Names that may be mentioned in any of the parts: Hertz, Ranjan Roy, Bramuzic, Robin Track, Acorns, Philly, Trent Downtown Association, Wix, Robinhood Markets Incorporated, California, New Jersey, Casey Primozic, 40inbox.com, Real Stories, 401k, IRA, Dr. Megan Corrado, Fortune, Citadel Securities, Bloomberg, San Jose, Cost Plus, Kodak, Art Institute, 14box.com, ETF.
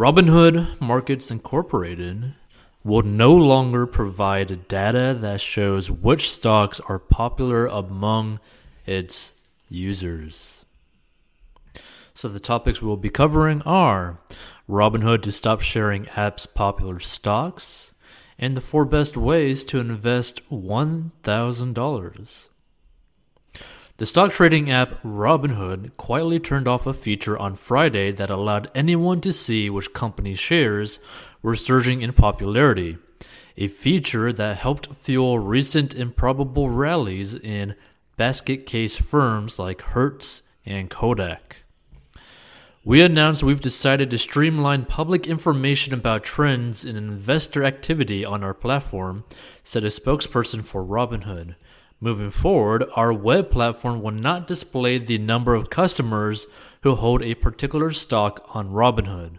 Robinhood Markets Incorporated will no longer provide data that shows which stocks are popular among its users. So the topics we'll be covering are Robinhood to stop sharing apps popular stocks and the 4 best ways to invest $1,000. The stock trading app Robinhood quietly turned off a feature on Friday that allowed anyone to see which company shares were surging in popularity, a feature that helped fuel recent improbable rallies in basket case firms like Hertz and Kodak. We announced we've decided to streamline public information about trends in investor activity on our platform, said a spokesperson for Robinhood. Moving forward, our web platform will not display the number of customers who hold a particular stock on Robinhood.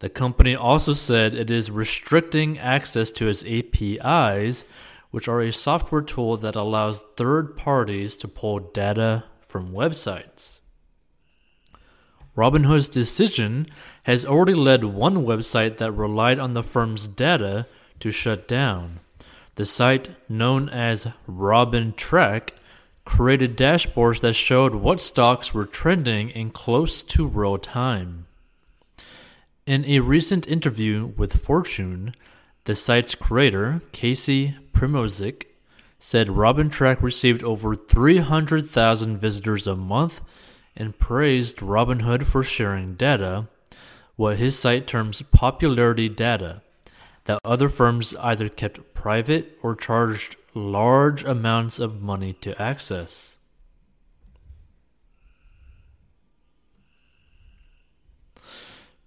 The company also said it is restricting access to its APIs, which are a software tool that allows third parties to pull data from websites. Robinhood's decision has already led one website that relied on the firm's data to shut down. The site, known as Robin Track, created dashboards that showed what stocks were trending in close to real time. In a recent interview with Fortune, the site's creator, Casey Primozic, said Robin Track received over 300,000 visitors a month and praised Robinhood for sharing data, what his site terms popularity data, that other firms either kept private or charged large amounts of money to access.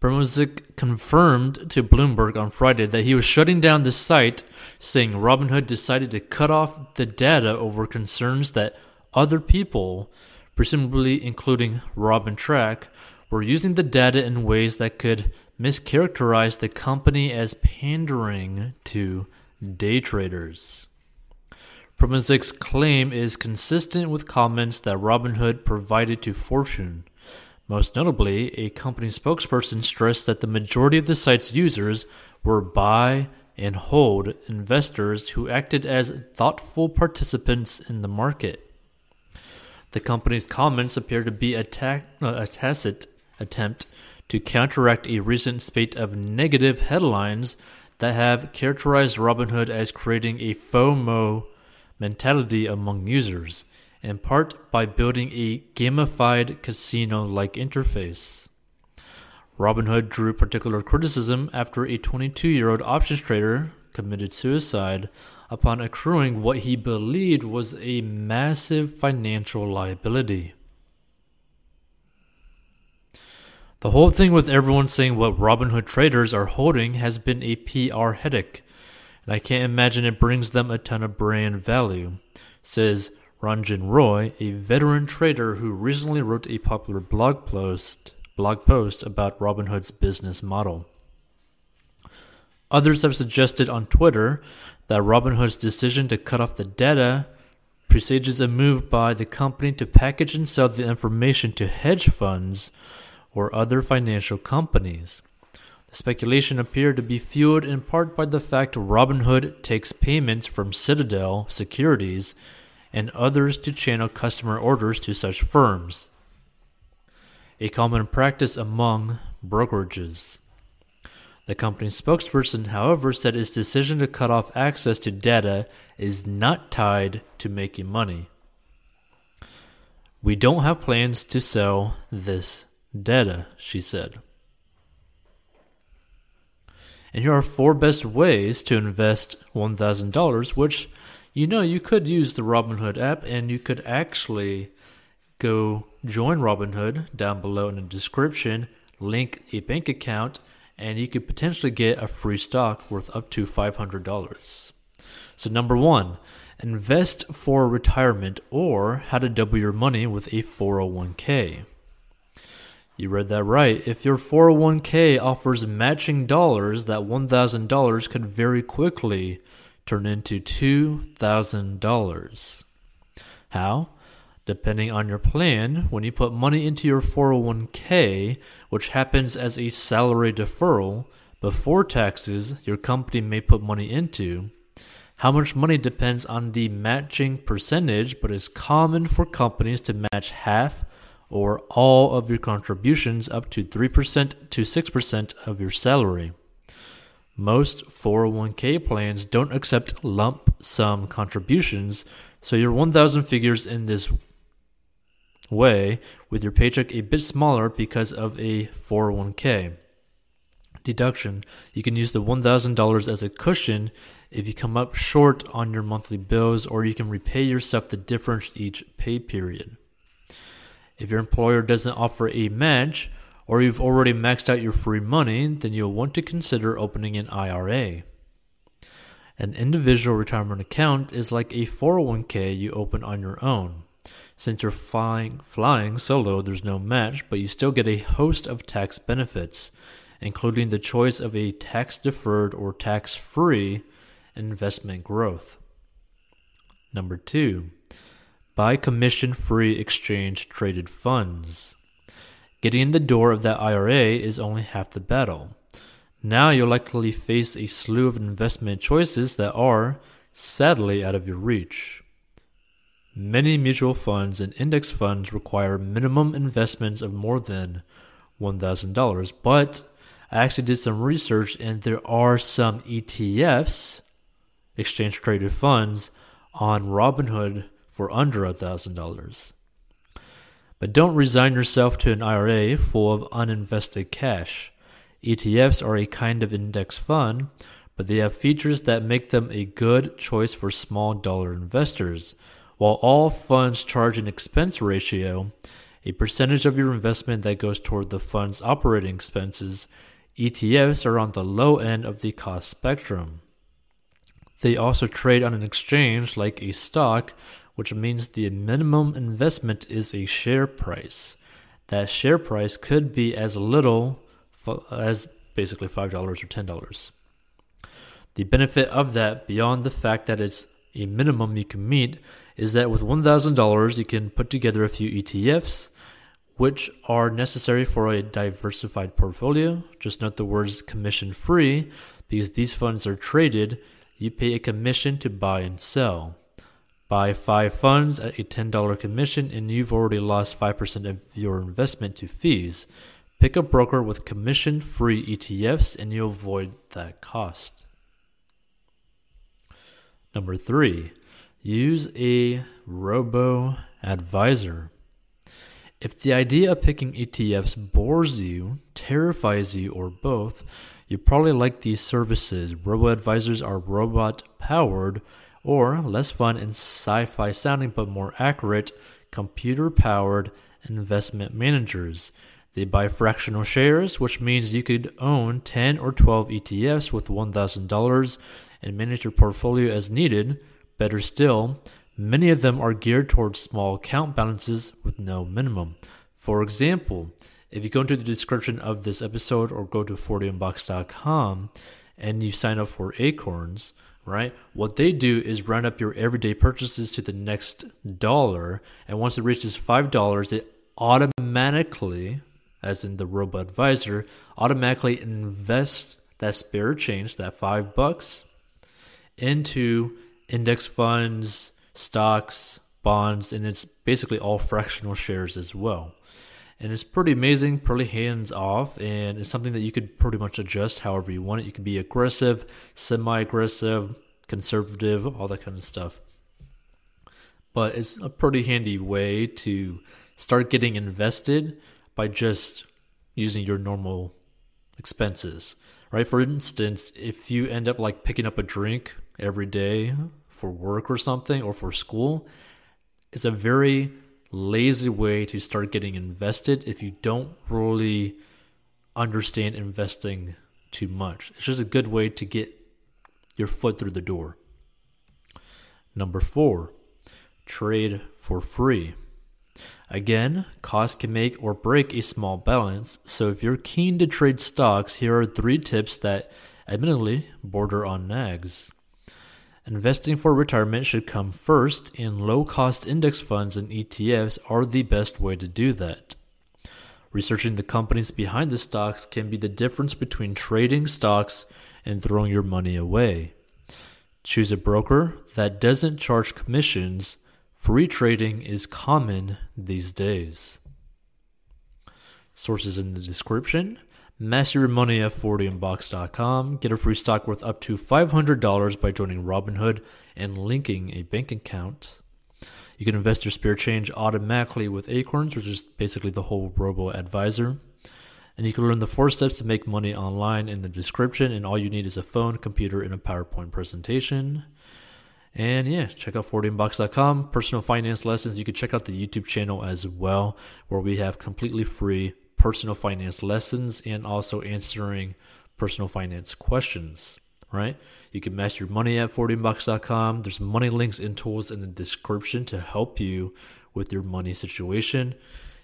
Bramuzic confirmed to Bloomberg on Friday that he was shutting down the site, saying Robinhood decided to cut off the data over concerns that other people, presumably including Robin Track, were using the data in ways that could mischaracterized the company as pandering to day traders. Bramuzic claim is consistent with comments that Robinhood provided to Fortune. Most notably, a company spokesperson stressed that the majority of the site's users were buy and hold investors who acted as thoughtful participants in the market. The company's comments appear to be a tacit attempt to counteract a recent spate of negative headlines that have characterized Robinhood as creating a FOMO mentality among users, in part by building a gamified casino-like interface. Robinhood drew particular criticism after a 22-year-old options trader committed suicide upon accruing what he believed was a massive financial liability. The whole thing with everyone saying what Robinhood traders are holding has been a PR headache, and I can't imagine it brings them a ton of brand value, says Ranjan Roy, a veteran trader who recently wrote a popular blog post about Robinhood's business model. Others have suggested on Twitter that Robinhood's decision to cut off the data presages a move by the company to package and sell the information to hedge funds or other financial companies. The speculation appeared to be fueled in part by the fact Robinhood takes payments from Citadel Securities and others to channel customer orders to such firms, a common practice among brokerages. The company's spokesperson, however, said its decision to cut off access to data is not tied to making money. "We don't have plans to sell this data," she said. And here are 4 best ways to invest $1,000, which, you know, you could use the Robinhood app and you could actually go join Robinhood down below in the description, link a bank account, and you could potentially get a free stock worth up to $500. So number 1, invest for retirement, or how to double your money with a 401k. You read that right. If your 401k offers matching dollars, that $1,000 could very quickly turn into $2,000. How? Depending on your plan, when you put money into your 401k, which happens as a salary deferral, before taxes your company may put money into, how much money depends on the matching percentage, but is common for companies to match half or all of your contributions up to 3% to 6% of your salary. Most 401k plans don't accept lump sum contributions, so your 1,000 figures in this way with your paycheck a bit smaller because of a 401k deduction. You can use the $1,000 as a cushion if you come up short on your monthly bills, or you can repay yourself the difference each pay period. If your employer doesn't offer a match, or you've already maxed out your free money, then you'll want to consider opening an IRA. An individual retirement account is like a 401k you open on your own. Since you're flying solo, there's no match, but you still get a host of tax benefits, including the choice of a tax-deferred or tax-free investment growth. Number 2, buy commission-free exchange-traded funds. Getting in the door of that IRA is only half the battle. Now you'll likely face a slew of investment choices that are, sadly, out of your reach. Many mutual funds and index funds require minimum investments of more than $1,000, but I actually did some research and there are some ETFs, exchange-traded funds, on Robinhood for under $1,000. But don't resign yourself to an IRA full of uninvested cash. ETFs are a kind of index fund, but they have features that make them a good choice for small dollar investors. While all funds charge an expense ratio, a percentage of your investment that goes toward the fund's operating expenses, ETFs are on the low end of the cost spectrum. They also trade on an exchange like a stock, which means the minimum investment is a share price. That share price could be as little as basically $5 or $10. The benefit of that, beyond the fact that it's a minimum you can meet, is that with $1,000 you can put together a few ETFs, which are necessary for a diversified portfolio. Just note the words commission-free, because these funds are traded. You pay a commission to buy and sell. Buy 5 funds at a $10 commission and you've already lost 5% of your investment to fees. Pick a broker with commission-free ETFs and you'll avoid that cost. Number 3, use a robo-advisor. If the idea of picking ETFs bores you, terrifies you, or both, you probably like these services. Robo-advisors are robot-powered, or less fun and sci-fi sounding but more accurate, computer-powered investment managers. They buy fractional shares, which means you could own 10 or 12 ETFs with $1,000 and manage your portfolio as needed. Better still, many of them are geared towards small account balances with no minimum. For example, if you go into the description of this episode or go to 40inbox.com and you sign up for Acorns, right? What they do is round up your everyday purchases to the next dollar, and once it reaches $5, it automatically, as in the robo-advisor, automatically invests that spare change, that $5, into index funds, stocks, bonds, and it's basically all fractional shares as well. And it's pretty amazing, pretty hands-off, and it's something that you could pretty much adjust however you want it. You can be aggressive, semi-aggressive, conservative, all that kind of stuff. But it's a pretty handy way to start getting invested by just using your normal expenses, right? For instance, if you end up like picking up a drink every day for work or something or for school, it's a very lazy way to start getting invested if you don't really understand investing too much. It's just a good way to get your foot through the door. Number 4, trade for free. Again, cost can make or break a small balance, so if you're keen to trade stocks, here are 3 tips that admittedly border on nags. Investing for retirement should come first, and low-cost index funds and ETFs are the best way to do that. Researching the companies behind the stocks can be the difference between trading stocks and throwing your money away. Choose a broker that doesn't charge commissions. Free trading is common these days. Sources in the description. Master your money at 40inbox.com. Get a free stock worth up to $500 by joining Robinhood and linking a bank account. You can invest your spare change automatically with Acorns, which is basically the whole robo-advisor. And you can learn the 4 steps to make money online in the description, and all you need is a phone, computer, and a PowerPoint presentation. And yeah, check out 14box.com, personal finance lessons. You can check out the YouTube channel as well, where we have completely free personal finance lessons and also answering personal finance questions, right? You can master your money at 40inbox.com. There's money links and tools in the description to help you with your money situation.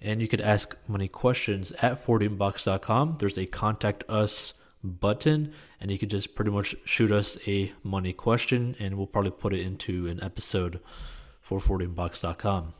And you could ask money questions at 40inbox.com. There's a contact us button, and you could just pretty much shoot us a money question, and we'll probably put it into an episode for 40inbox.com.